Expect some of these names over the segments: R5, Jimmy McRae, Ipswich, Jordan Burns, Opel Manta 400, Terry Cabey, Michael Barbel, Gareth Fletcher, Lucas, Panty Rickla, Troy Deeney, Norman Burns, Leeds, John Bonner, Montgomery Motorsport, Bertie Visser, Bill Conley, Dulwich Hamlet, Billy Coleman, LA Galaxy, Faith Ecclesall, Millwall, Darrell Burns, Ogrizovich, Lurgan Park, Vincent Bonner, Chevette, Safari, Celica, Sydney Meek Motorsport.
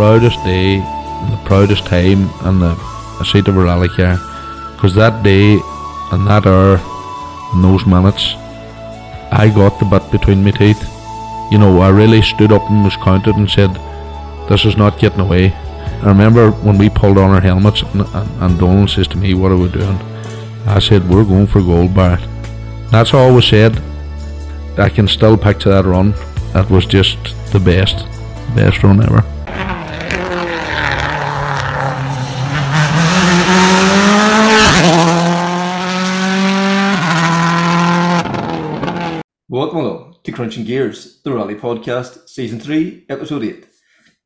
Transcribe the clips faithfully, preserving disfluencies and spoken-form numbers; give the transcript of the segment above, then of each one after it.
proudest day, the proudest time and the, the seat of a rally car, because that day and that hour and those minutes I got the bit between my teeth. You know, I really stood up and was counted and said, this is not getting away. I remember when we pulled on our helmets and, and, and Donald says to me, what are we doing? I said, we're going for gold, Barrett. That's all we said. I can still picture that run. That was just the best, best run ever. Welcome along to Crunching Gears, the Rally Podcast, Season three, Episode eight.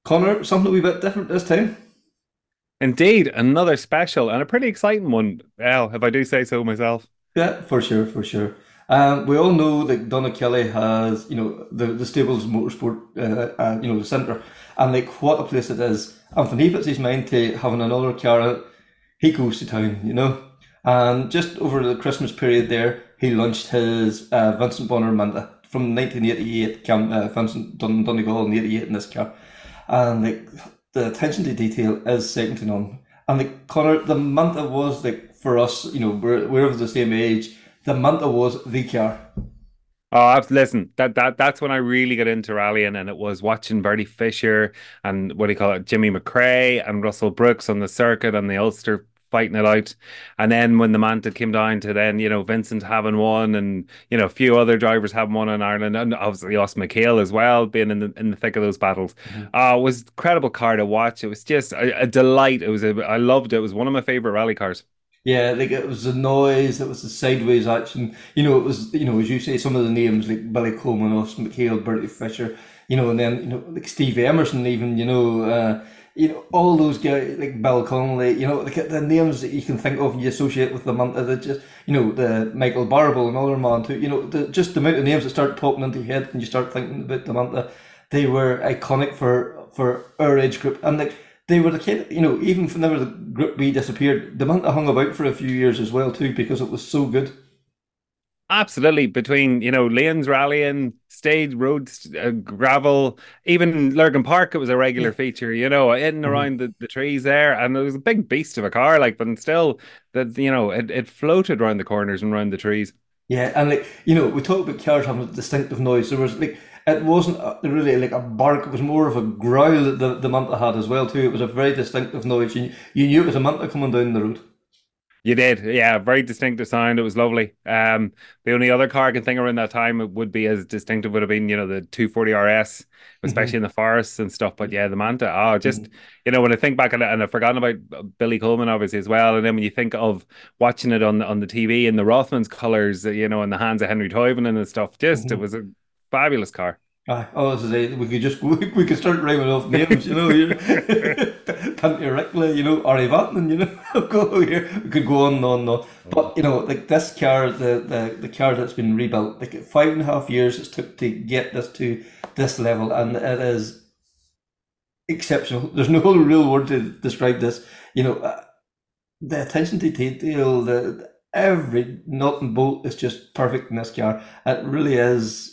Connor, something a wee bit different this time. Indeed, another special and a pretty exciting one, well, if I do say so myself. Yeah, for sure, for sure. Um, we all know that Donagh Kelly has, you know, the, the Stables Motorsport, uh, uh, you know, the centre, and like what a place it is. And when he puts his mind to having another car out, he goes to town, you know. And just over the Christmas period there, he launched his uh, Vincent Bonner Manta from nineteen eighty-eight. Cam, uh, Vincent done Donegal in eighty-eight in this car, and like the attention to detail is second to none. And like Connor, the Manta was like for us, you know, we're we're of the same age. The Manta was the car. Oh, listen, that, that that's when I really got into rallying, and it was watching Bertie Fisher and what do you call it, Jimmy McRae and Russell Brookes on the circuit and the Ulster fighting it out. And then when the Manta came down to then, you know, Vincent having one and, you know, a few other drivers having one in Ireland, and obviously Austin McHale as well, being in the in the thick of those battles. Mm-hmm. Uh, it was an incredible car to watch. It was just a, a delight. It was a, I loved it. It was one of my favourite rally cars. Yeah, like it was the noise, it was the sideways action. You know, it was, you know, as you say, some of the names like Billy Coleman, Austin McHale, Bertie Fisher, you know, and then, you know, like Steve Emerson even, you know, uh, you know, all those guys, like Bill Conley, you know, like the names that you can think of and you associate with the Manta, that just, you know, the Michael Barbel, another man too, you know, the, just the amount of names that start popping into your head and you start thinking about the Manta, they were iconic for, for our age group. And like, they were the kind of, you know, even whenever the Group B disappeared, the Manta hung about for a few years as well too, because it was so good. Absolutely. Between, you know, lanes rallying, stage, roads, uh, gravel, even Lurgan Park, it was a regular feature, you know, in and around mm-hmm. the, the trees there. And it was a big beast of a car, like, but still, that you know, it, it floated around the corners and around the trees. Yeah, and like, you know, we talk about cars having a distinctive noise. There was like, it wasn't really like a bark, it was more of a growl that the, the Manta had as well too. It was a very distinctive noise. You, you knew it was a Manta coming down the road. You did, yeah, very distinctive sound. It was lovely. Um, the only other car I can think around that time it would be as distinctive would have been, you know, the two forty R S, especially mm-hmm. in the forests and stuff. But yeah, the Manta, oh, just, mm-hmm. you know, when I think back, and, and I've forgotten about Billy Coleman, obviously, as well. And then when you think of watching it on, on the T V in the Rothmans colours, you know, in the hands of Henri Toivonen and stuff, just, mm-hmm. it was a fabulous car. Ah, oh, this is it. We could just we, we could start rhyming off names, you know. Panty Rickla, you know, Ari Vatman, you know. Go here. We could go on and on and on. But you know, like this car, the, the, the car that's been rebuilt, like five and a half years it took to get this to this level, and it is exceptional. There's no real word to describe this. You know, uh, the attention to detail, the every nut and bolt is just perfect in this car. It really is.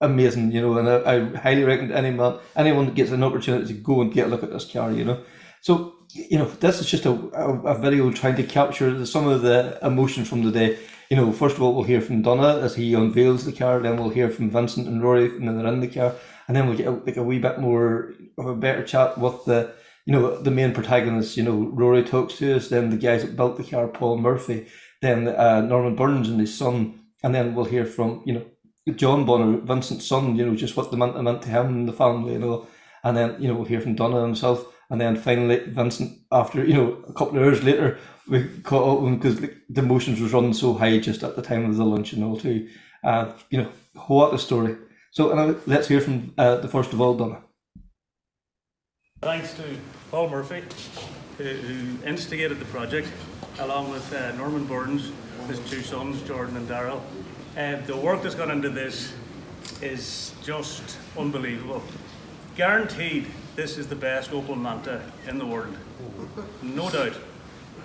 Amazing, you know, and I, I highly recommend any man, anyone that gets an opportunity to go and get a look at this car, you know. So, you know, this is just a, a, a video trying to capture the, some of the emotion from the day. You know, first of all, we'll hear from Donagh as he unveils the car, then we'll hear from Vincent and Rory when they're in the car, and then we'll get a, like a wee bit more of a better chat with the, you know, the main protagonists. You know, Rory talks to us, then the guys that built the car, Paul Murphy, then uh, Norman Burns and his son, and then we'll hear from, you know, John Bonner, Vincent's son, you know, just what the Manta meant to him and the family, you know, and then, you know, we'll hear from Donagh himself, and then finally Vincent, after, you know, a couple of hours later, we caught up with him because like, the emotions was running so high just at the time of the lunch and all too. Uh, you know, what a story. So and let's hear from uh, the first of all, Donagh. Thanks to Paul Murphy, who, who instigated the project, along with uh, Norman Burns, his two sons, Jordan and Darrell. Uh, the work that's gone into this is just unbelievable. Guaranteed, this is the best Opel Manta in the world, no doubt.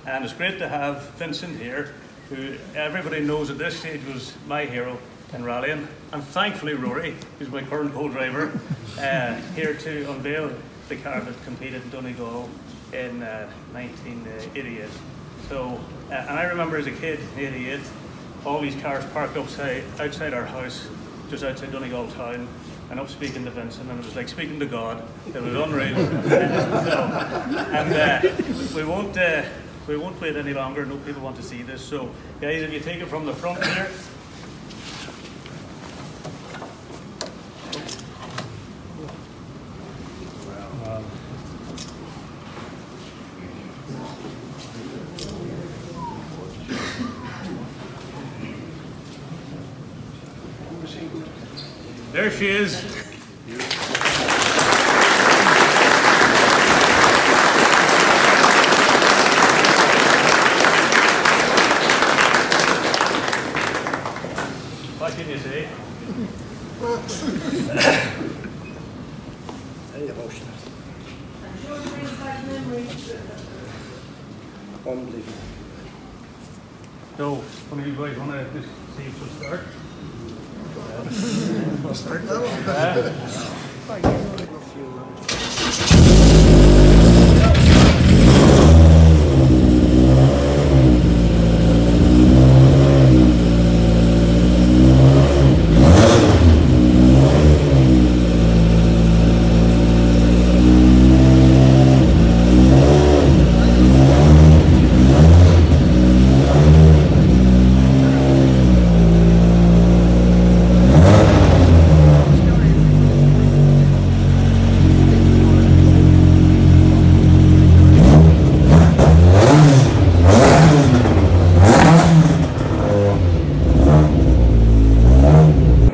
And it's great to have Vincent here, who everybody knows at this stage was my hero in rallying. And thankfully Rory, who's my current co-driver, uh, here to unveil the car that competed in Donegal in uh, nineteen eighty-eight. So, uh, and I remember as a kid in eighty-eight, all these cars parked outside, outside our house, just outside Donegal town, and I was speaking to Vincent, and it was like speaking to God. It was unreal. So, and uh, we won't uh, we won't wait any longer. No people want to see this. So, guys, if you take it from the front here. There she is. What can you say? Very emotional. Unbelievable. So, one of you guys want to just see if we'll start? I'll start now.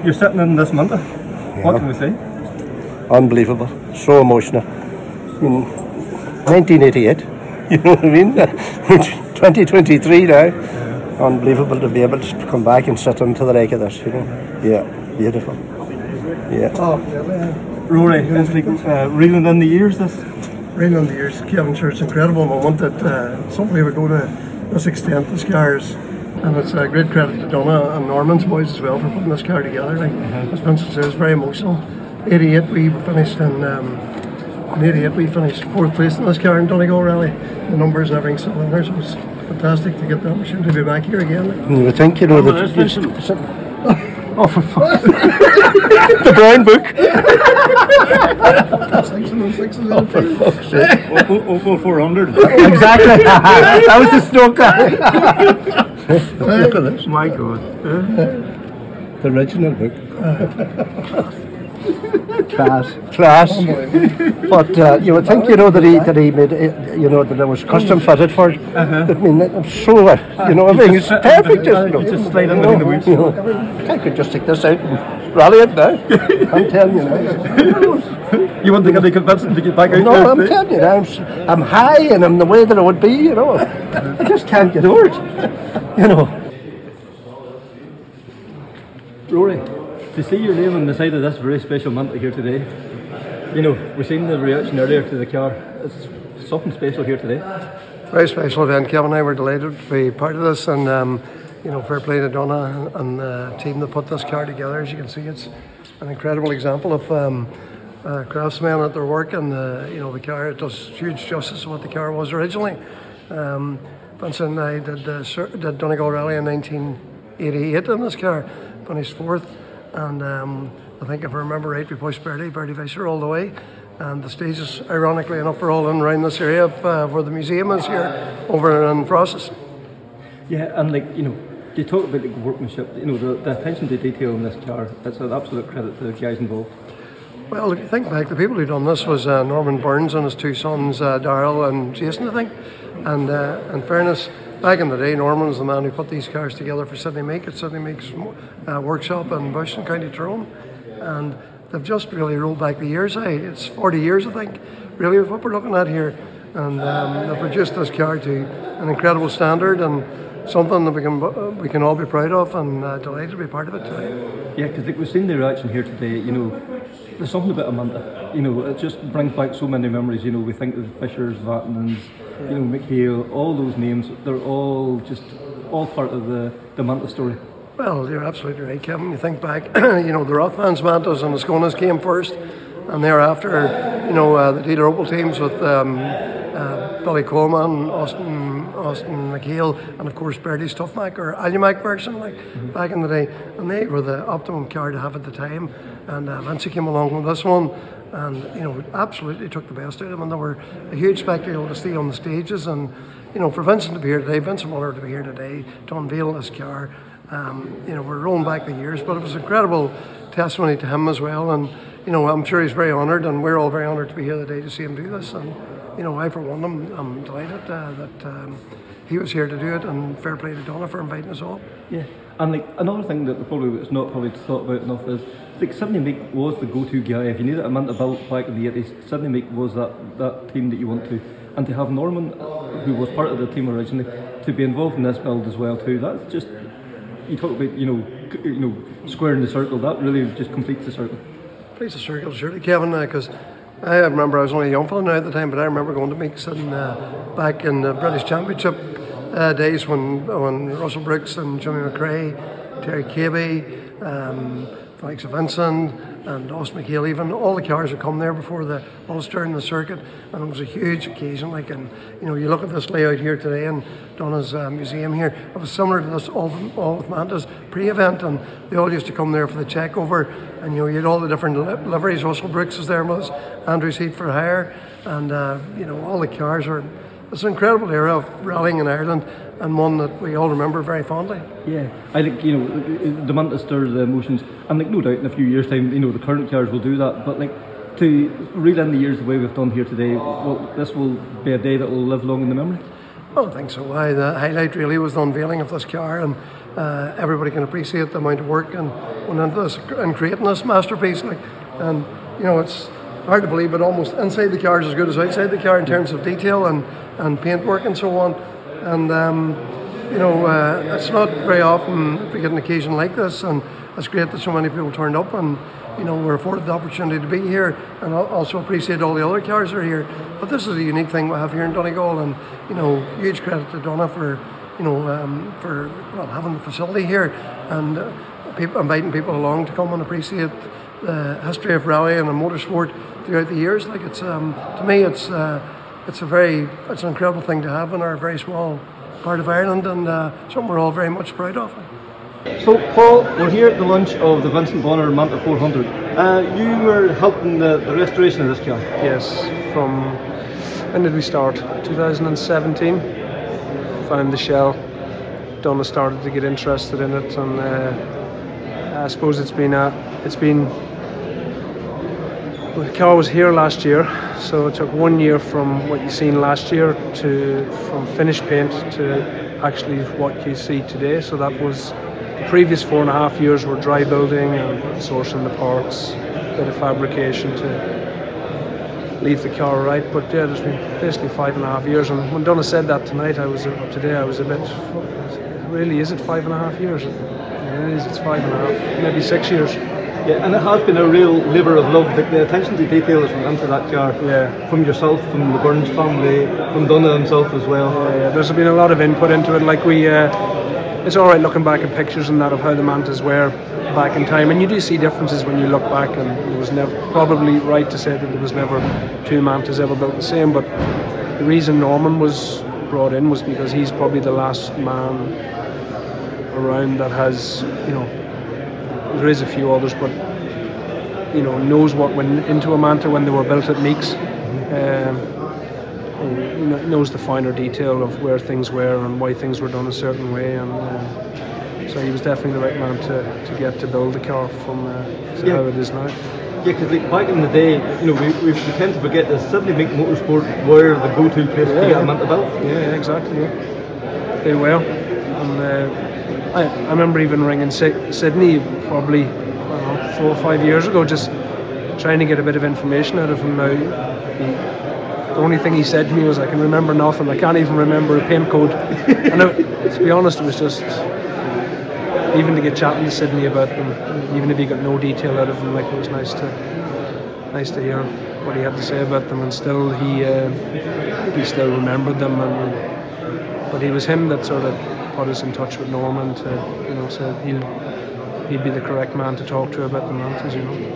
You're sitting in this Manta. Yeah. What can we say? Unbelievable. So emotional. In nineteen eighty-eight, you know what I mean? twenty twenty-three now. Yeah. Unbelievable to be able to come back and sit into the like of this, you know? Yeah, beautiful. Yeah. Oh, yeah. Rory, uh, reeling in the years, this? Reeling in the years. Kevin Church, incredible moment that uh, somebody would go to this extent, this car's. And it's a great credit to Donagh and Norman's boys as well for putting this car together. Like, mm-hmm. As Vincent says, very emotional. eighty-eight we finished in, um, in eighty-eight we finished fourth place in this car in Donegal Rally. The numbers and everything still in there, so it was fantastic to get the opportunity to be back here again. Like. You would think, you know, oh, that there's some, some... Oh, for fuck's sake. The Brown Book. Oh, for fuck's sake. Opel four hundred. Exactly. That was the stoker. Look at this. My God. The original book. Class. Class. But uh, you would think, you know, that he, that he made it, you know, that it was custom fitted for it. Uh-huh. I mean, I'm sure, you know, everything's perfect. Just, you know, just slide under the wheels. You know, I could just take this out and rally it now. I'm telling you now. You wouldn't think I'd be convincing to get back out? No, I'm telling you now. I'm, I'm high and I'm the way that I would be, you know. I just can't get over it. You know. Rory, to see your name on the side of this very special Manta here today, you know, we've seen the reaction earlier to the car. It's something special here today. Very special event. Kevin and I were delighted to be part of this, and um, you know, fair play to Donagh and the team that put this car together. As you can see, it's an incredible example of um, uh, craftsmen at their work, and uh, you know, the car, it does huge justice to what the car was originally. Um, Vincent and I did, uh, did Donegal Rally in nineteen eighty-eight in this car, finished fourth, and um, I think if I remember right, we pushed Bertie, Bertie Visser all the way, and the stages, ironically enough, are all in around this area of, uh, where the museum is here, over in Process. Yeah, and like, you know, you talk about the workmanship, you know, the, the attention to detail in this car, that's an absolute credit to the guys involved. Well, if you think back, the people who done this was uh, Norman Burns and his two sons, uh, Darrell and Jason, I think. And uh, in fairness, back in the day, Norman was the man who put these cars together for Sydney Meek at Sydney Meek's uh, workshop in Bush in County Tyrone. And they've just really rolled back the years. Hey, it's forty years, I think, really, what we're looking at here. And um, they've produced this car to an incredible standard and something that we can uh, we can all be proud of, and uh, delighted to be part of it today. Yeah, because we've seen the reaction here today, you know. There's something about a Manta, you know, it just brings back so many memories, you know, we think of the Fishers, Vatmans, you know, McHale, all those names, they're all just, all part of the, the Manta story. Well, you're absolutely right, Kevin. You think back, you know, the Rothmans Mantas and the Sconas came first, and thereafter, you know, uh, the dealer Opel teams with um, uh, Billy Coleman, Austin Austin McHale, and of course Bertie Stuffmack or Alumac version, like mm-hmm. back in the day, and they were the optimum car to have at the time. And uh, Vinci came along with this one, and you know, absolutely took the best out of them, and they were a huge spectacle to see on the stages. And you know, for Vincent to be here today, Vincent Bonner to be here today to unveil this car, um, you know, we're rolling back the years, but it was incredible testimony to him as well. And you know, I'm sure he's very honoured, and we're all very honoured to be here today to see him do this. And you know, I for one, I'm, I'm delighted uh, that um, he was here to do it, and fair play to Donagh for inviting us all. Yeah, and like another thing that probably was not probably thought about enough is, like, Sydney Meek was the go-to guy. If you needed a man to build back in the eighties, Sydney Meek was that, that team that you want to. And to have Norman, who was part of the team originally, to be involved in this build as well too, that's just, you talk about, you know, you know, squaring the circle, that really just completes the circle. Completes the circle, surely, Kevin, because uh, I remember I was only a young fella now at the time, but I remember going to Meek's and uh, back in the British Championship uh, days when, when Russell Brookes and Jimmy McRae, Terry Cabey, um, the likes of Vincent and Austin McHale, even all the cars had come there before the Ulster and the circuit, and it was a huge occasion. Like, and you know, you look at this layout here today and Donna's uh, museum here, it was similar to this all, all with Manta's pre-event, and they all used to come there for the checkover, and you know, you had all the different li- liveries. Russell Brookes was there with us, Andrew Seat for hire, and uh, you know, all the cars are. It's an incredible era of rallying in Ireland, and one that we all remember very fondly. Yeah, I think, you know, the Manta stirs the emotions, and like, no doubt in a few years' time, you know, the current cars will do that, but like, to reel in the years the way we've done here today, well, this will be a day that will live long in the memory. Well, I think so. I, the highlight really was the unveiling of this car, and uh, everybody can appreciate the amount of work and went into this and creating this masterpiece. Like, and you know, it's hard to believe, but almost inside the car is as good as outside the car in terms of detail and, and paintwork and so on. And um, you know, uh, it's not very often that we get an occasion like this, and it's great that so many people turned up, and you know, we're afforded the opportunity to be here, and also appreciate all the other cars that are here. But this is a unique thing we have here in Donegal, and you know, huge credit to Donagh for, you know, um, for well, having the facility here, and uh, people, inviting people along to come and appreciate the history of rally and the motorsport throughout the years. Like, it's um, to me, it's uh, it's a very it's an incredible thing to have in our very small part of Ireland, and uh, something we're all very much proud of. So, Paul, we're here at the launch of the Vincent Bonner Manta four hundred. Uh, you were helping the, the restoration of this car. Yes, from when did we start? twenty seventeen. Found the shell. Donagh started to get interested in it, and uh, I suppose it's been a it's been. The car was here last year, so it took one year from what you seen last year to from finished paint to actually what you see today. So that was the previous four and a half years were dry building and sourcing the parts, a bit of fabrication to leave the car right. But yeah, there's been basically five and a half years. And when Donagh said that tonight, I was up today. I was a bit, really, is it five and a half years? It is. It's five and a half, maybe six years. Yeah, and it has been a real labour of love. The, the attention to detail has went into that car. Yeah. From yourself, from the Burns family, from Donagh himself as well. Oh, yeah. There's been a lot of input into it. Like we, uh, it's all right looking back at pictures and that of how the Mantas were back in time, and you do see differences when you look back. And it was never probably right to say that there was never two Mantas ever built the same. But the reason Norman was brought in was because he's probably the last man around that has, you know. There is a few others, but you know, knows what went into a Manta when they were built at Meek's. Um, knows the finer detail of where things were and why things were done a certain way, and uh, so he was definitely the right man to, to get to build the car from uh, to yeah. how it is now. Yeah, because like, back in the day, you know, we, we tend to forget that Sydney Meek Motorsport were the go-to place yeah, to get a Manta built. Yeah, exactly. Yeah. They were, and. Uh, I, I remember even ringing si- Sydney probably know, four or five years ago, just trying to get a bit of information out of him. Now, he, the only thing he said to me was, "I can remember nothing. I can't even remember a paint code." And it, to be honest, it was just even to get chatting to Sydney about them, even if he got no detail out of them, like, it was nice to nice to hear what he had to say about them. And still, he uh, he still remembered them. And but he was him that sort of. Put us in touch with Norman to, you know, so he'll he'd be the correct man to talk to about the Mantas, you know. Um,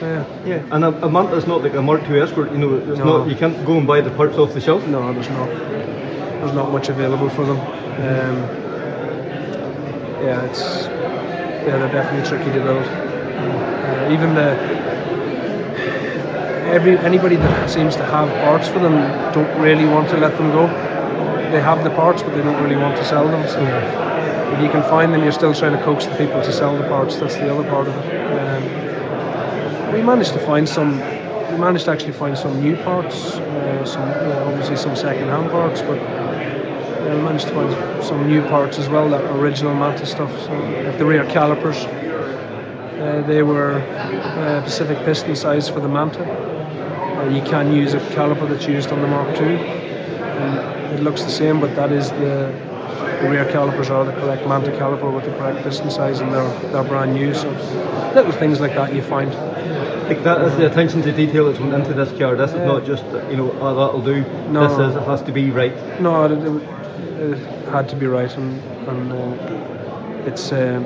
So, yeah. And a, a Manta's not like a Mark two Escort, you know, it's no. not, you can't go and buy the parts off the shelf. No, there's not. There's not much available for them. Um, yeah, it's yeah, they're definitely tricky to build. Uh, even the every anybody that seems to have parts for them don't really want to let them go. They have the parts, but they don't really want to sell them. So if you can find them, you're still trying to coax the people to sell the parts. That's the other part of it. Um, we managed to find some. We managed to actually find some new parts, uh, some uh, obviously some second-hand parts, but uh, we managed to find some new parts as well, that original Manta stuff. So like the rear calipers, uh, they were uh, Pacific piston size for the Manta. Uh, you can use a caliper that's used on the Mark two. And it looks the same, but that is the, the rear calipers are the correct Manta caliper with the correct piston size, and they're, they're brand new. So little things like that you find. I think that is the attention to detail that's went into this car. This yeah. is not just, you know, oh, that'll do. No, this is, it has to be right. No, it, it, it had to be right, and, and uh, it's uh,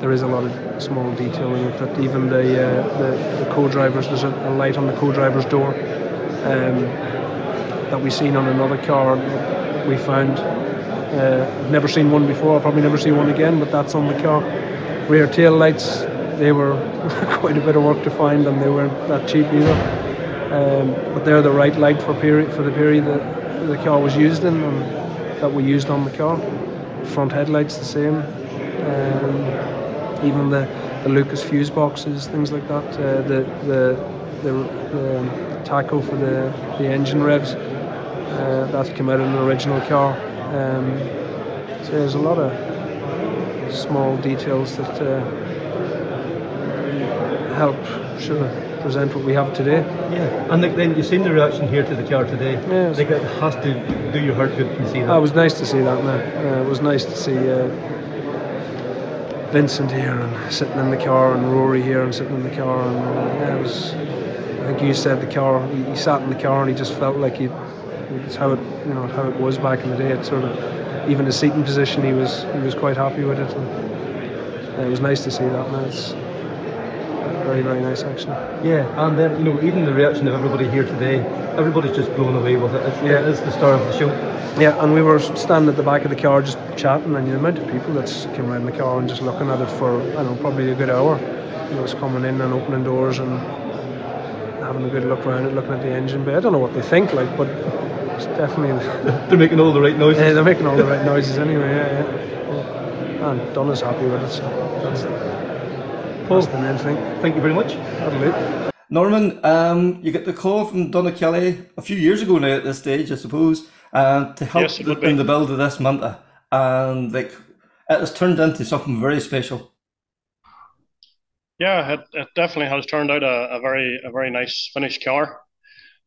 there is a lot of small detail in it. That even the uh, the, the co-drivers, there's a, a light on the co-driver's door. Um, that we've seen on another car that we found. Uh, never seen one before, I'll probably never see one again, but that's on the car. Rear tail lights, they were quite a bit of work to find, and they weren't that cheap either. Um, but they're the right light for period for the period that the car was used in, and that we used on the car. Front headlights the same. Um, even the, the Lucas fuse boxes, things like that. Uh, the the, the, the um, taco for the, the engine revs. Uh, that came out in the original car. Um, so there's a lot of small details that uh, help sure, present what we have today. Yeah, and then you've seen the reaction here to the car today. Yeah, it, like it has to do your heart good to see that. Oh, it was nice to see that, man. Uh, it was nice to see uh, Vincent here and sitting in the car, and Rory here and sitting in the car. And uh, yeah, it was. I think you said the car. He, he sat in the car and he just felt like he. It's how it, you know, how it was back in the day. It sort of, even his seating position, he was he was quite happy with it. And it was nice to see that. And it's very, very nice, actually. Yeah, and then you know, even the reaction of everybody here today, everybody's just blown away with it. It's, yeah, it's the star of the show. Yeah, and we were standing at the back of the car just chatting, and the amount of people that came around the car and just looking at it for, I don't know, probably a good hour. You know, it's coming in and opening doors and having a good look around it, looking at the engine. But I don't know what they think, like, but. Definitely, they're making all the right noises. Yeah, they're making all the right noises anyway. Yeah, yeah. And Donna's happy with it. So that's, the, Paul, that's the main thing. Thank you very much. Absolutely. Norman, um, you get the call from Donagh Kelly a few years ago now. At this stage, I suppose, uh, to help yes, the, in the build of this Manta, and like it has turned into something very special. Yeah, it, it definitely has turned out a, a very, a very nice finished car.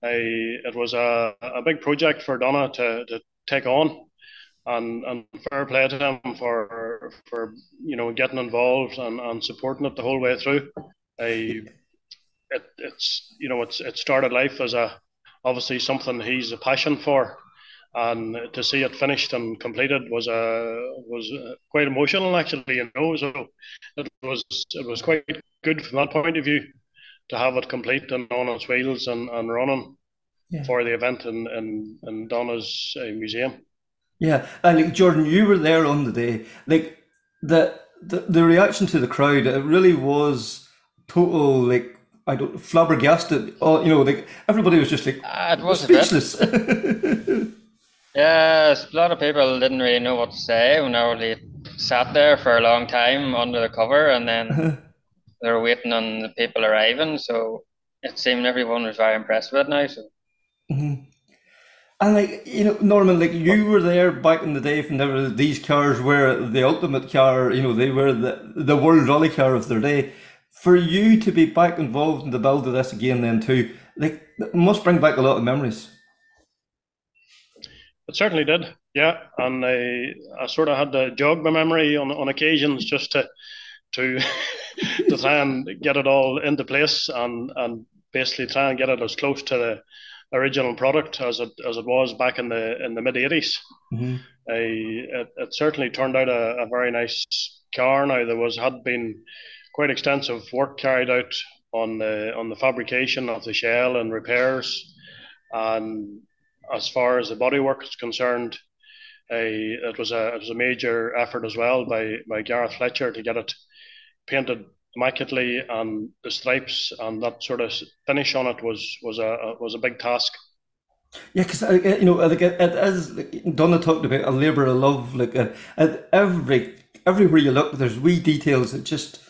I, it was a, a big project for Donagh to, to take on, and, and fair play to him for, for you know, getting involved and, and supporting it the whole way through. I, it, it's you know it's it started life as a obviously something he's a passion for, and to see it finished and completed was a was quite emotional, actually, you know. So it was it was quite good from that point of view. To have it complete and on its wheels and, and running yeah. for the event in, in, in Donna's uh, museum. Yeah, and like Jordan, you were there on the day. Like the, the the reaction to the crowd, it really was total. Like I don't flabbergasted. Oh, you know, like everybody was just like uh, it was speechless. Yes, a lot of people didn't really know what to say. We normally sat there for a long time under the cover, and then. Uh-huh. They were waiting on the people arriving, so it seemed everyone was very impressed with it now. So. Mm-hmm. And like, you know, Norman, like you were there back in the day from the, these cars were the ultimate car, you know, they were the, the world rally car of their day. For you to be back involved in the build of this again then too, like it must bring back a lot of memories. It certainly did, yeah. And I, I sort of had to jog my memory on, on occasions just to to to try and get it all into place and, and basically try and get it as close to the original product as it as it was back in the in the mid eighties. Mm-hmm. Uh, it, it certainly turned out a, a very nice car. Now there was had been quite extensive work carried out on the on the fabrication of the shell and repairs. And as far as the bodywork is concerned, uh, it was a it was a major effort as well by by Gareth Fletcher to get it painted immaculately, and the stripes and that sort of finish on it was was a was a big task. Yeah, because uh, you know, like it, it, as Donagh talked about, a labour of love. Like uh, at every everywhere you look, there's wee details that just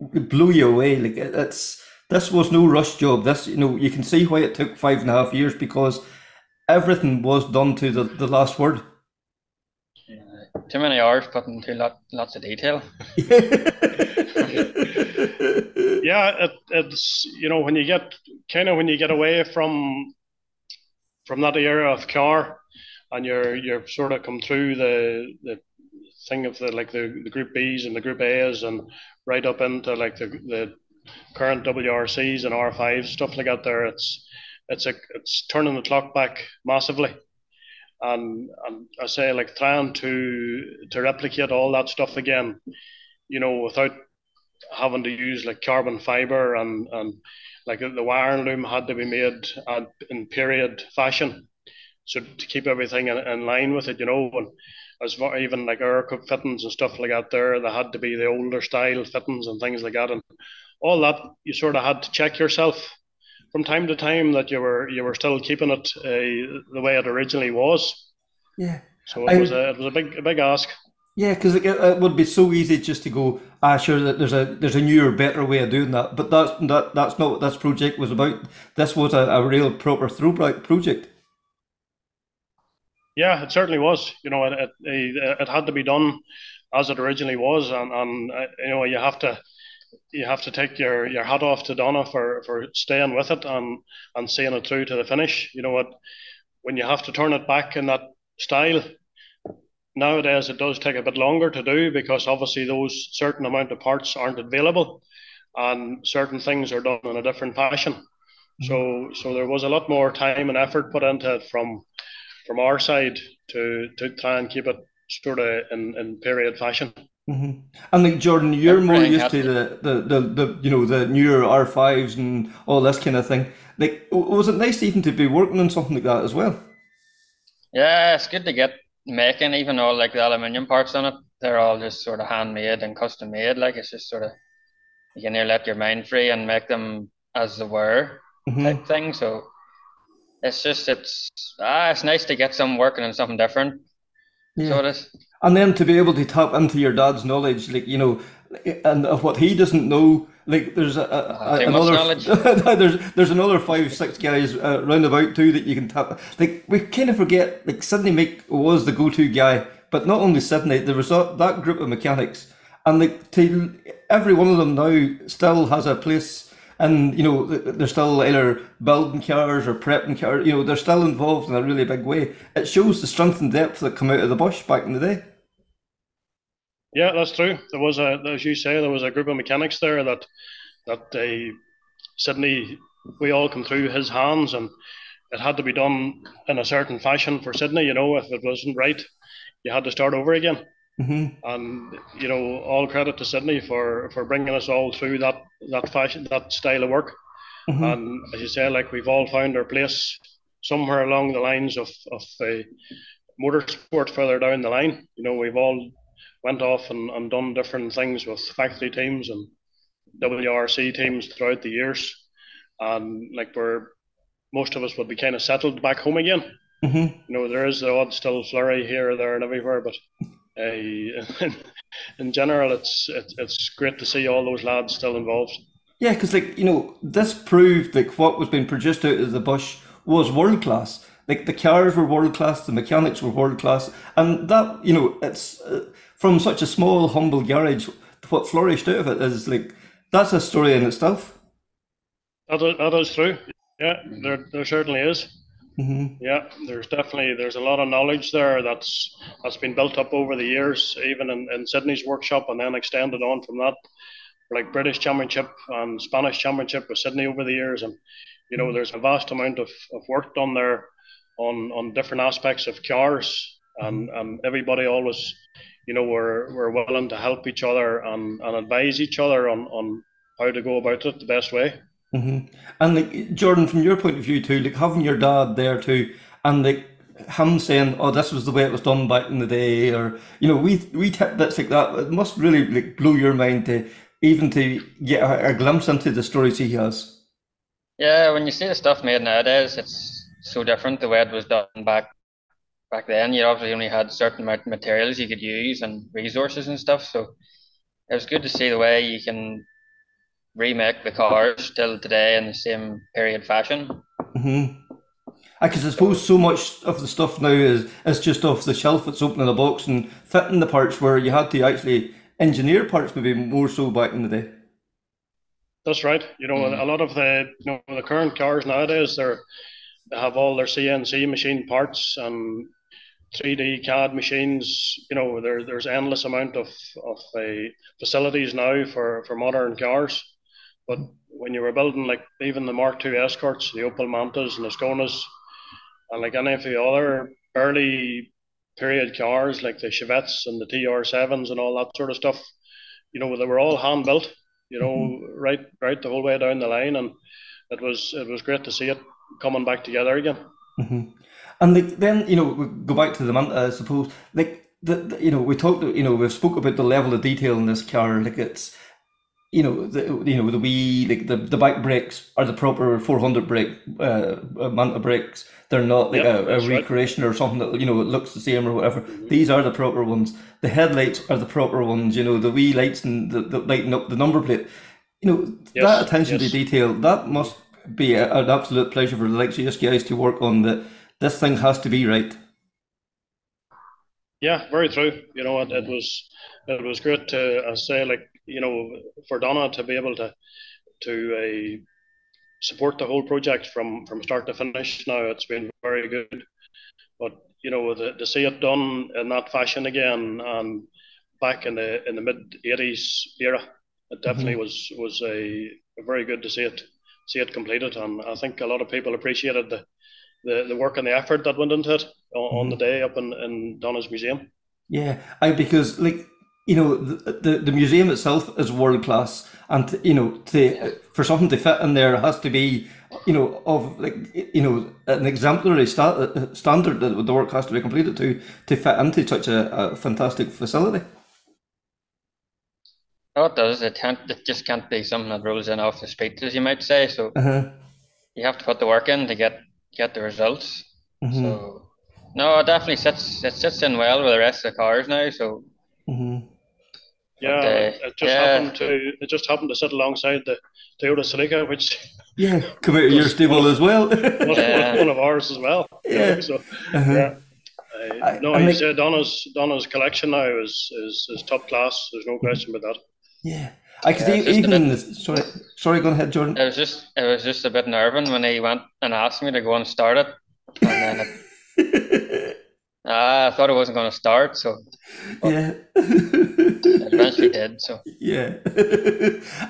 blew you away. Like it, it's this was no rush job. This, you know, you can see why it took five and a half years because everything was done to the, the last word. Yeah, too many hours put into lot, lots of detail. Yeah, it, it's you know when you get kind of when you get away from. From that era of car, and you're you're sort of come through the the thing of the like the, the Group B's and the Group A's and right up into like the the current W R C's and R fives, stuff like that. There, it's it's a it's turning the clock back massively, and and I say like trying to to replicate all that stuff again, you know, without having to use like carbon fiber and and. Like the wire loom had to be made at, in period fashion, so to keep everything in, in line with it, you know. And as far even like air cup fittings and stuff like that, there they had to be the older style fittings and things like that, and all that you sort of had to check yourself from time to time that you were you were still keeping it uh, the way it originally was. Yeah. So it I, was a it was a big a big ask. Yeah, because it, it would be so easy just to go, ah, sure, that there's a there's a newer, better way of doing that. But that's that that's not what this project was about. This was a, a real proper throwback project. Yeah, it certainly was. You know, it it, it had to be done as it originally was, and, and you know you have to you have to take your, your hat off to Donagh for, for staying with it and and seeing it through to the finish. You know what, when you have to turn it back in that style. Nowadays, it does take a bit longer to do because obviously those certain amount of parts aren't available, and certain things are done in a different fashion. Mm-hmm. So, so there was a lot more time and effort put into it from from our side to to try and keep it sort of in, in period fashion. Mm-hmm. And like Jordan, you're more used to the, the the the you know the newer R fives and all this kind of thing. Like, was it nice even to be working on something like that as well? Yeah, it's good to get. Making even all like the aluminium parts on it, they're all just sort of handmade and custom made. Like it's just sort of you can let your mind free and make them as they were mm-hmm. type thing. So it's just it's ah, it's nice to get some working on something different. Yeah. So it is. And then to be able to tap into your dad's knowledge, like you know, and of what he doesn't know. Like there's a, a, another there's there's another five six guys uh, round about too that you can tap. Like we kind of forget like Sydney Meek was the go-to guy, but not only Sydney, there was that, that group of mechanics, and like to, every one of them now still has a place, and you know they're still either building cars or prepping cars. You know they're still involved in a really big way. It shows the strength and depth that come out of the bush back in the day. Yeah, that's true. There was a, as you say, there was a group of mechanics there that that uh, Sydney, we all come through his hands, and it had to be done in a certain fashion for Sydney. You know, if it wasn't right, you had to start over again. Mm-hmm. And you know, all credit to Sydney for, for bringing us all through that that fashion, that style of work. Mm-hmm. And as you say, like we've all found our place somewhere along the lines of of uh, motorsport further down the line. You know, we've all. Went off and, and done different things with factory teams and W R C teams throughout the years, and like we're most of us would be kind of settled back home again. Mm-hmm. You know, there is the odd still flurry here, there, and everywhere, but uh, in general, it's it, it's great to see all those lads still involved. Yeah, because like you know, this proved like what was being produced out of the bush was world class. Like the cars were world class, the mechanics were world class, and that you know it's. Uh, From such a small, humble garage, what flourished out of it is like that's a story in itself. That is, that is true. Yeah, there there certainly is. Mm-hmm. Yeah, there's definitely there's a lot of knowledge there that's that's been built up over the years, even in, in Sydney's workshop, and then extended on from that, like British Championship and Spanish Championship with Sydney over the years, and you know there's a vast amount of, of work done there on on different aspects of cars, and and everybody always. You know, we're we're willing to help each other and, and advise each other on, on how to go about it the best way. Mm-hmm. And like, Jordan, from your point of view too, like having your dad there too, and like him saying, "Oh, this was the way it was done back in the day," or you know, we we tip bits like that. It must really like blow your mind to even to get a, a glimpse into the stories he has. Yeah, when you see the stuff made nowadays, it's so different the way it was done back back then. You obviously only had certain amount of materials you could use and resources and stuff. So it was good to see the way you can remake the cars till today in the same period fashion. Mm-hmm. Because I suppose so much of the stuff now is is just off the shelf. It's opening a box and fitting the parts, where you had to actually engineer parts maybe more so back in the day. That's right. You know, mm-hmm. a lot of the you know the current cars nowadays, they're they have all their C N C machine parts and three D C A D machines. You know, there there's endless amount of of uh, facilities now for for modern cars. But when you were building, like, even the Mark two Escorts, the Opel Mantas and the Skonas, and, like, any of the other early period cars, like the Chevettes and the T R sevens and all that sort of stuff, you know, they were all hand-built, you know, mm-hmm. right right the whole way down the line, and it was it was great to see it coming back together again. Mm-hmm. And the, then, you know, we go back to the Manta, I suppose, like, the, the, you know, we talked, you know, we've spoke about the level of detail in this car, like, it's... You know, the, you know, the wee, like the, the back brakes are the proper four hundred brake, uh, Manta brakes. They're not like yep, a, a recreation right. or something that, you know, it looks the same or whatever. Mm-hmm. These are the proper ones. The headlights are the proper ones, you know, the wee lights and the, the lighting up the number plate. You know, yes, that attention yes. to detail, that must be a, an absolute pleasure for the likes of you guys to work on, that this thing has to be right. Yeah, very true. You know, it, it was, it was great to uh, say, like, you know, for Donagh to be able to to uh, support the whole project from, from start to finish now, it's been very good. But, you know, the, to see it done in that fashion again, and back in the in the mid eighties era, it definitely mm-hmm. was was a, a very good to see it see it completed. And I think a lot of people appreciated the, the, the work and the effort that went into it on, mm-hmm. on the day up in, in Donagh's museum. Yeah, I because, like, you know, the, the the museum itself is world class, and to, you know, to for something to fit in there has to be, you know, of like you know an exemplary sta standard that the work has to be completed to to fit into such a, a fantastic facility. Oh, it does. It can't. It just can't be something that rolls in off the street, as you might say. So uh-huh. you have to put the work in to get get the results. Mm-hmm. So no, it definitely sits it sits in well with the rest of the cars now. So. Mm-hmm. Yeah, okay. it just yeah. happened to it just happened to sit alongside the Toyota Celica, which yeah, come out of your stable as well. one, yeah. one of ours as well. Yeah. So, uh-huh. yeah. Uh, I, no, I you said Donna's Donna's collection now is, is is top class. There's no question about that. Yeah, I could yeah, even bit, sorry sorry go ahead, Jordan. It was just it was just a bit nerving when he went and asked me to go and start it, and then it, uh, I thought it wasn't going to start, so but, yeah. Eventually did, so yeah.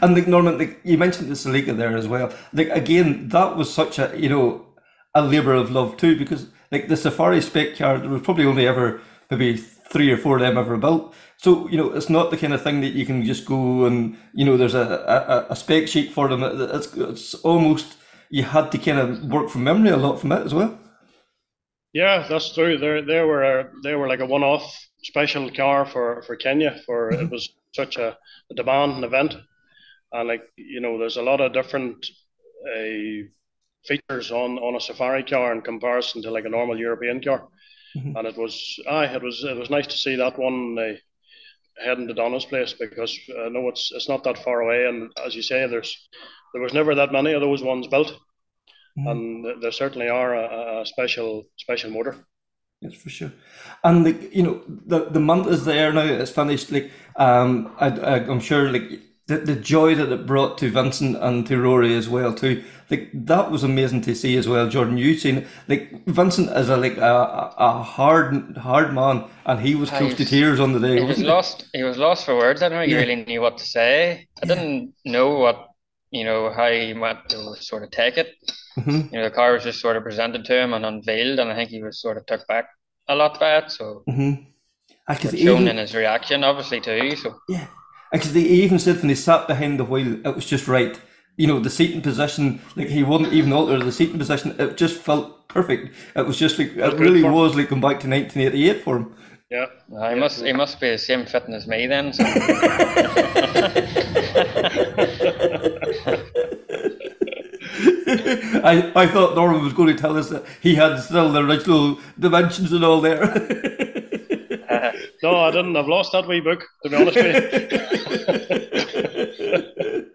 And like Norman, like you mentioned the Celica there as well. Like again, that was such a you know a labour of love too, because like the Safari spec car, there was probably only ever maybe three or four of them ever built. So you know, it's not the kind of thing that you can just go and you know there's a a, a spec sheet for them. It's, it's almost you had to kind of work from memory a lot from it as well. Yeah, that's true. They they were they were like a one-off special car for, for Kenya, for it was such a, a demanding event, and like you know there's a lot of different uh, features on, on a Safari car in comparison to like a normal European car, mm-hmm. and it was aye, it was it was nice to see that one uh, heading to Donna's place, because I uh, know it's it's not that far away, and as you say there's there was never that many of those ones built, mm-hmm. and there certainly are a, a special special motor. That's for sure. And like you know, the the month is there now. It's finished. Like um, I, I I'm sure like the the joy that it brought to Vincent and to Rory as well too. Like that was amazing to see as well, Jordan. You've seen like Vincent is a like a a hard hard man, and he was close to tears on the day. He was lost. He was lost for words. I don't know. He yeah. really knew what to say. I yeah. didn't know what you know how he meant to sort of take it. Mm-hmm. You know, the car was just sort of presented to him and unveiled, and I think he was sort of took back a lot by it. So, mm-hmm. I could even, shown in his reaction, obviously too. So yeah, Because they even said when they sat behind the wheel, it was just right. You know, the seating position, like he wouldn't even alter the seating position. It just felt perfect. It was just like, it really was like going back to nineteen eighty-eight for him. Yeah, well, he must he must be the same fitting as me then. So. I I thought Norman was going to tell us that he had still the original dimensions and all there. uh, no, I didn't. I've lost that wee book, to be honest with you.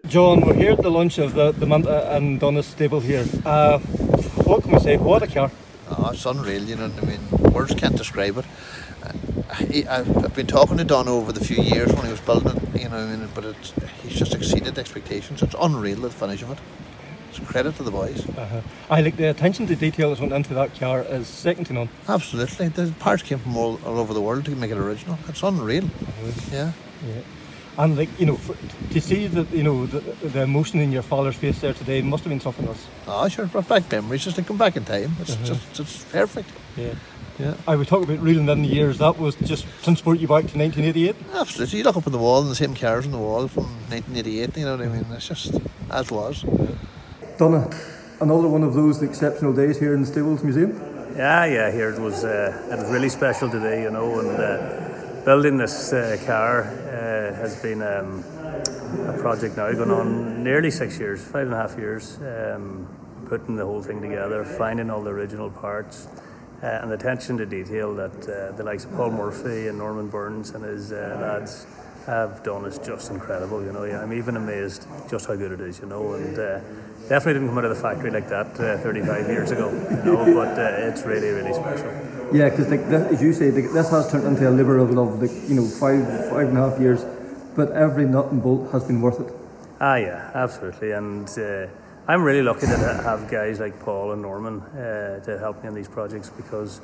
John, we're here at the launch of the, the Manta and Donna's stable here. Uh, what can we say? What a car. Oh, it's unreal, you know what I mean? Words can't describe it. I, I've been talking to Don over the few years when he was building it, you know what I mean? But it's, he's just exceeded expectations. It's unreal, the finish of it. It's credit to the boys. Uh-huh. I like the attention to detail that's went into that car is second to none. Absolutely. The parts came from all, all over the world to make it original. It's unreal. Uh-huh. Yeah. Yeah. And like, you know, for, to see that, you know, the, the emotion in your father's face there today must have been something else. Oh, sure, brought back memories, just to come back in time. It's uh-huh. just, it's perfect. Yeah. Yeah. I would talk about reeling in the years. That was just transport you back to nineteen eighty-eight. Absolutely. You look up on the wall and the same cars on the wall from nineteen eighty-eight. You know what I mean? It's just as was. Donagh, another one of those exceptional days here in the Stables Museum. Yeah, yeah. Here it was. Uh, it was really special today, you know, and. Uh, Building this uh, car uh, has been um, a project now going on nearly six years, five and a half years, um, putting the whole thing together, finding all the original parts, uh, and the attention to detail that uh, the likes of Paul Murphy and Norman Burns and his uh, lads have done is just incredible, you know. Yeah, I'm even amazed just how good it is, you know, and uh, definitely didn't come out of the factory like that uh, thirty-five years ago, you know, but uh, it's really, really special. Yeah, because like as you say, like, this has turned into a labour of love. Like, you know, five five and a half years, but every nut and bolt has been worth it. Ah, yeah, absolutely. And uh, I'm really lucky to have guys like Paul and Norman uh, to help me on these projects, because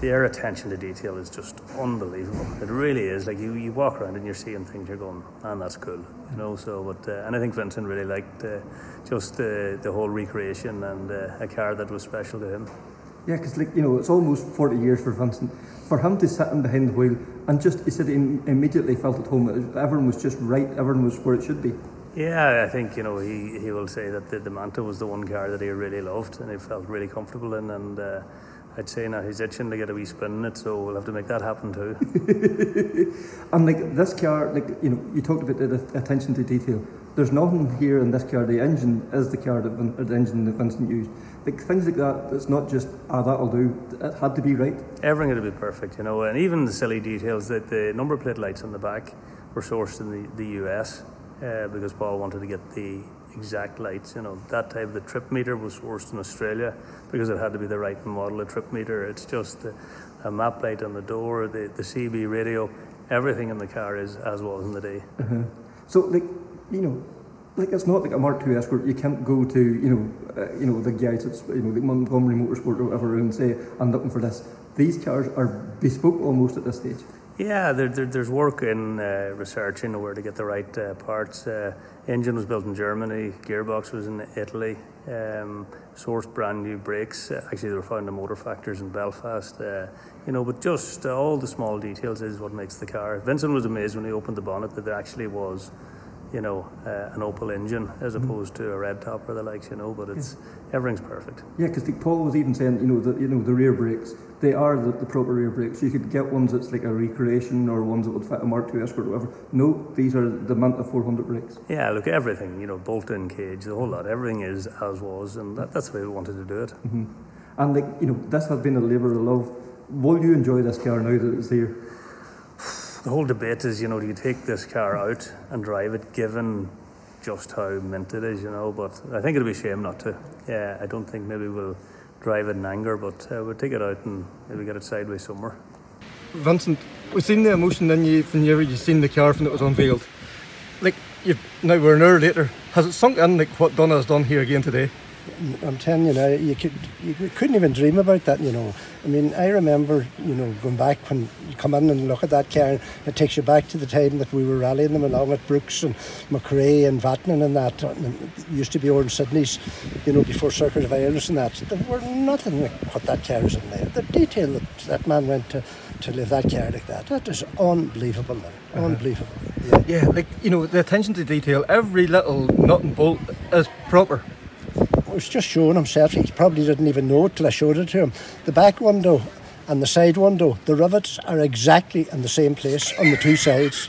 their attention to detail is just unbelievable. It really is. Like you, you walk around and you're seeing things, you're going, man, that's cool, you know. So, but uh, and I think Vincent really liked uh, just uh, the whole recreation and uh, a car that was special to him. Yeah, because like, you know, it's almost forty years for Vincent. For him to sit in behind the wheel and just, he said he immediately felt at home. Everyone was just right, everyone was where it should be. Yeah, I think, you know, he, he will say that the, the Manta was the one car that he really loved and he felt really comfortable in, and uh, I'd say now he's itching to get a wee spin in it, so we'll have to make that happen too. And like this car, like, you know, you talked about the attention to detail. There's nothing here in this car. The engine is the car that Vin- the engine that Vincent used. Like things like that, it's not just, ah, that'll do. It had to be right. Everything had to be perfect, you know. And even the silly details that the number plate lights on the back were sourced in the, the U S uh, because Paul wanted to get the exact lights, you know. That type of the trip meter was sourced in Australia because it had to be the right model of trip meter. It's just a, a map light on the door, the, the C B radio, everything in the car is as was in the day. Uh-huh. So, like, you know, like it's not like a Mark two Escort. You can't go to, you know, uh, you know the guys that's, you know, the Montgomery Motorsport or whatever and say, I'm looking for this. These cars are bespoke almost at this stage. Yeah, there, there, there's work in uh, research, you know, where to get the right uh, parts. Uh, engine was built in Germany, gearbox was in Italy, um, sourced brand new brakes. Uh, actually, they were found in motor factors in Belfast. Uh, you know, but just uh, all the small details is what makes the car. Vincent was amazed when he opened the bonnet that there actually was, you know, uh, an Opel engine as opposed to a red top or the likes, you know, but it's, yeah, everything's perfect. Yeah, because Paul was even saying, you know, the, you know, the rear brakes, they are the, the proper rear brakes. You could get ones that's like a recreation or ones that would fit a Mark two Escort or whatever. No, these are the Manta four hundred brakes. Yeah, look, everything, you know, bolt-in cage, the whole lot, everything is as was, and that, that's the way we wanted to do it. Mm-hmm. And like, you know, this has been a labour of love. Will you enjoy this car now that it's here? The whole debate is, you know, do you take this car out and drive it, given just how mint it is, you know, but I think it'd be a shame not to. Yeah, I don't think maybe we'll drive it in anger, but uh, we'll take it out and maybe get it sideways somewhere. Vincent, we've seen the emotion in you from you, you've seen the car when it was unveiled. Like, you've, now we're an hour later, has it sunk in, like, what Donagh has done here again today? I'm telling you now, you, could, you couldn't even dream about that, you know. I mean, I remember, you know, going back when you come in and look at that car, and it takes you back to the time that we were rallying them along with Brookes and McRae and Vatman and that. It used to be over in Sydney's, you know, before Circuit of Ireland and that. There were nothing like what that car was in there. The detail that that man went to, to live that car like that, that is unbelievable now. Uh-huh. Unbelievable. yeah. Yeah, like, you know, the attention to detail, every little nut and bolt is proper. It was just showing himself. He probably didn't even know it till I showed it to him. The back window and the side window, the rivets are exactly in the same place on the two sides.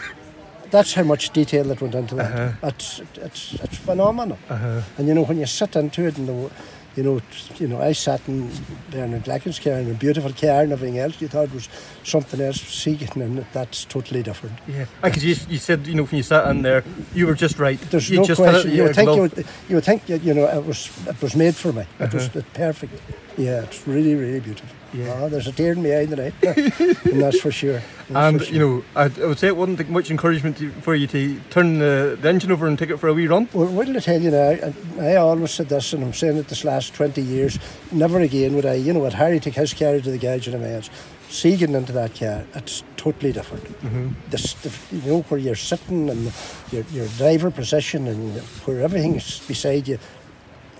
That's how much detail that went into that. Uh-huh. That's it's it's phenomenal. Uh-huh. And you know, when you sit into it, and the, you know, you know, I sat in there in Glacken's car in a beautiful car and everything else. You thought it was something else. See, and that's totally different. Yeah, because you you said, you know, when you sat in there, you were just right. There's you no just question. It, you, you would think you would, you would think you know it was it was made for me. Uh-huh. It was perfect. Yeah, it's really really beautiful. Yeah, oh, there's a tear in my eye tonight, and that's for sure. That's and for sure. You know, I, I would say it wouldn't take much encouragement to, for you to turn the, the engine over and take it for a wee run. Well, what did I tell you now? I, I always said this, and I'm saying it this last twenty years. Never again would I, you know, what Harry took his car to the garage in a man's. See, getting into that car, it's totally different. Mm-hmm. This, the, you know, where you're sitting and your your driver position and where everything is beside you.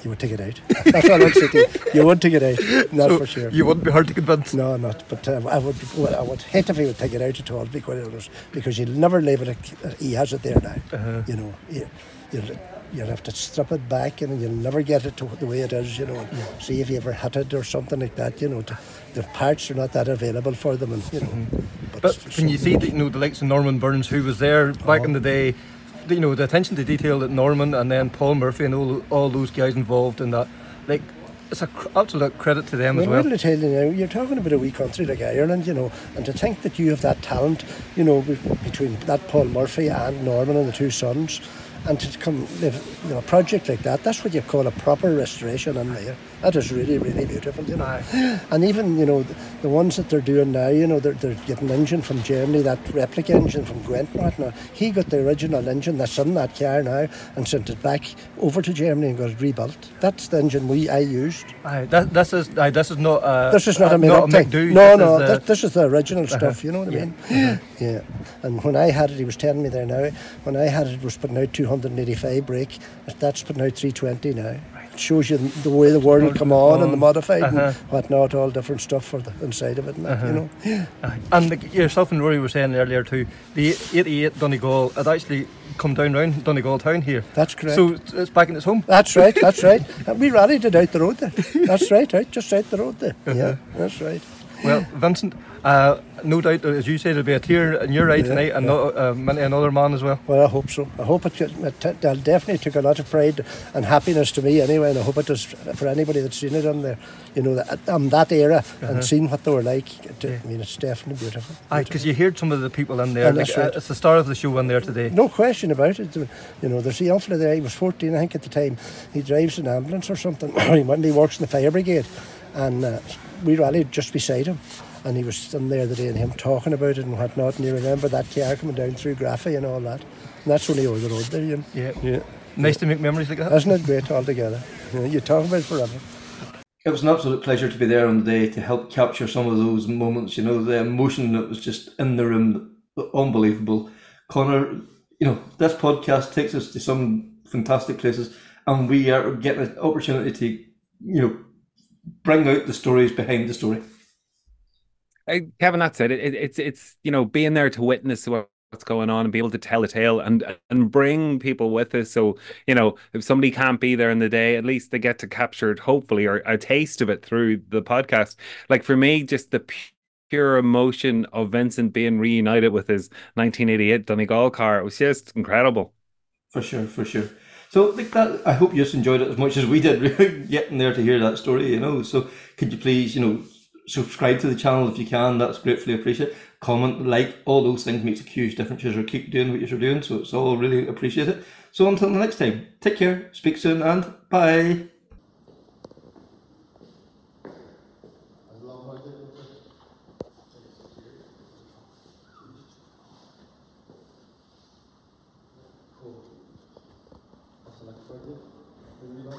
You would take it out. That's all I'd say to you. You would take it out, not so for sure. You wouldn't be hard to convince. No, not. But um, I would. Well, I would hate if he would take it out at all, because because he'll never leave it. He has it there now. Uh-huh. You know, you you'll have to strip it back, and you'll never get it to the way it is. You know, yeah. See if you ever hit it or something like that. You know, to, the parts are not that available for them, and you know. Mm-hmm. But, but when you see that, you know, the likes of Norman Burns, who was there back oh. in the day. You know, the attention to detail that Norman and then Paul Murphy and all all those guys involved in that, like, it's an absolute credit to them well, as well. What did I tell you now? You're talking about a wee country like Ireland, you know, and to think that you have that talent, you know, between that Paul Murphy and Norman and the two sons, and to come live, you know, a project like that, that's what you call a proper restoration in there. That is really, really beautiful, you know. Aye. And even, you know, the, the ones that they're doing now, you know, they're, they're getting an engine from Germany, that replica engine from Gwent. Now, he got the original engine that's in that car now and sent it back over to Germany and got it rebuilt. That's the engine we I used. Aye, that, this, is, aye, this is not a... This is not a, a made-up thing. McDo, no, this no, is this, this is the original uh-huh. stuff, you know what yeah. I mean? Mm-hmm. Yeah. And when I had it, he was telling me there now, when I had it, it was putting out two hundred eighty-five brake. That's putting out three twenty now. Right. It shows you the way the world come on, on and the modified uh-huh. and whatnot, all different stuff for the inside of it and that, uh-huh. you know. Yeah. Uh, and the, yourself and Rory were saying earlier too, the eighty-eight Donegal, it actually come down round Donegal town here. That's correct. So it's back in its home. That's right, that's right. And we rallied it out the road there. That's right, right, just out the road there. Uh-huh. Yeah, that's right. Well, Vincent, uh, no doubt, as you said, there'll be a tear in your eye yeah, tonight, and yeah. not, uh, many another man as well. Well, I hope so. I hope it, it, it definitely took a lot of pride and happiness to me anyway, and I hope it does for anybody that's seen it on there, you know, that, on that era uh-huh. and seen what they were like. It, yeah. I mean, it's definitely beautiful. Aye, because you heard some of the people in there. Like, right. It's the star of the show in there today. No question about it. You know, there's the awful there. He was fourteen, I think, at the time. He drives an ambulance or something. He works in the fire brigade, and... Uh, we rallied just beside him, and he was sitting there the day and him talking about it and whatnot, and you remember that car coming down through Graffy and all that, and that's only over the road there, you know. Yeah, yeah. Nice to make memories like that. Isn't it great altogether? You know, you talk about it forever. It was an absolute pleasure to be there on the day to help capture some of those moments, you know, the emotion that was just in the room, unbelievable. Conor, you know, this podcast takes us to some fantastic places, and we are getting an opportunity to, you know, bring out the stories behind the story. Hey, Kevin, that's it. It, it. It's it's you know, being there to witness what, what's going on and be able to tell a tale and and bring people with us. So you know, if somebody can't be there in the day, at least they get to capture it, hopefully, or a taste of it through the podcast. Like for me, just the pure emotion of Vincent being reunited with his nineteen eighty-eight Donegal car, it was just incredible. For sure, for sure. So like that, I hope you just enjoyed it as much as we did, really, getting there to hear that story, you know. So could you please, you know, subscribe to the channel if you can. That's gratefully appreciated. Comment, like, all those things makes a huge difference. You keep doing what you're doing, so it's all really appreciated. So until the next time, take care, speak soon, and bye. Thank you.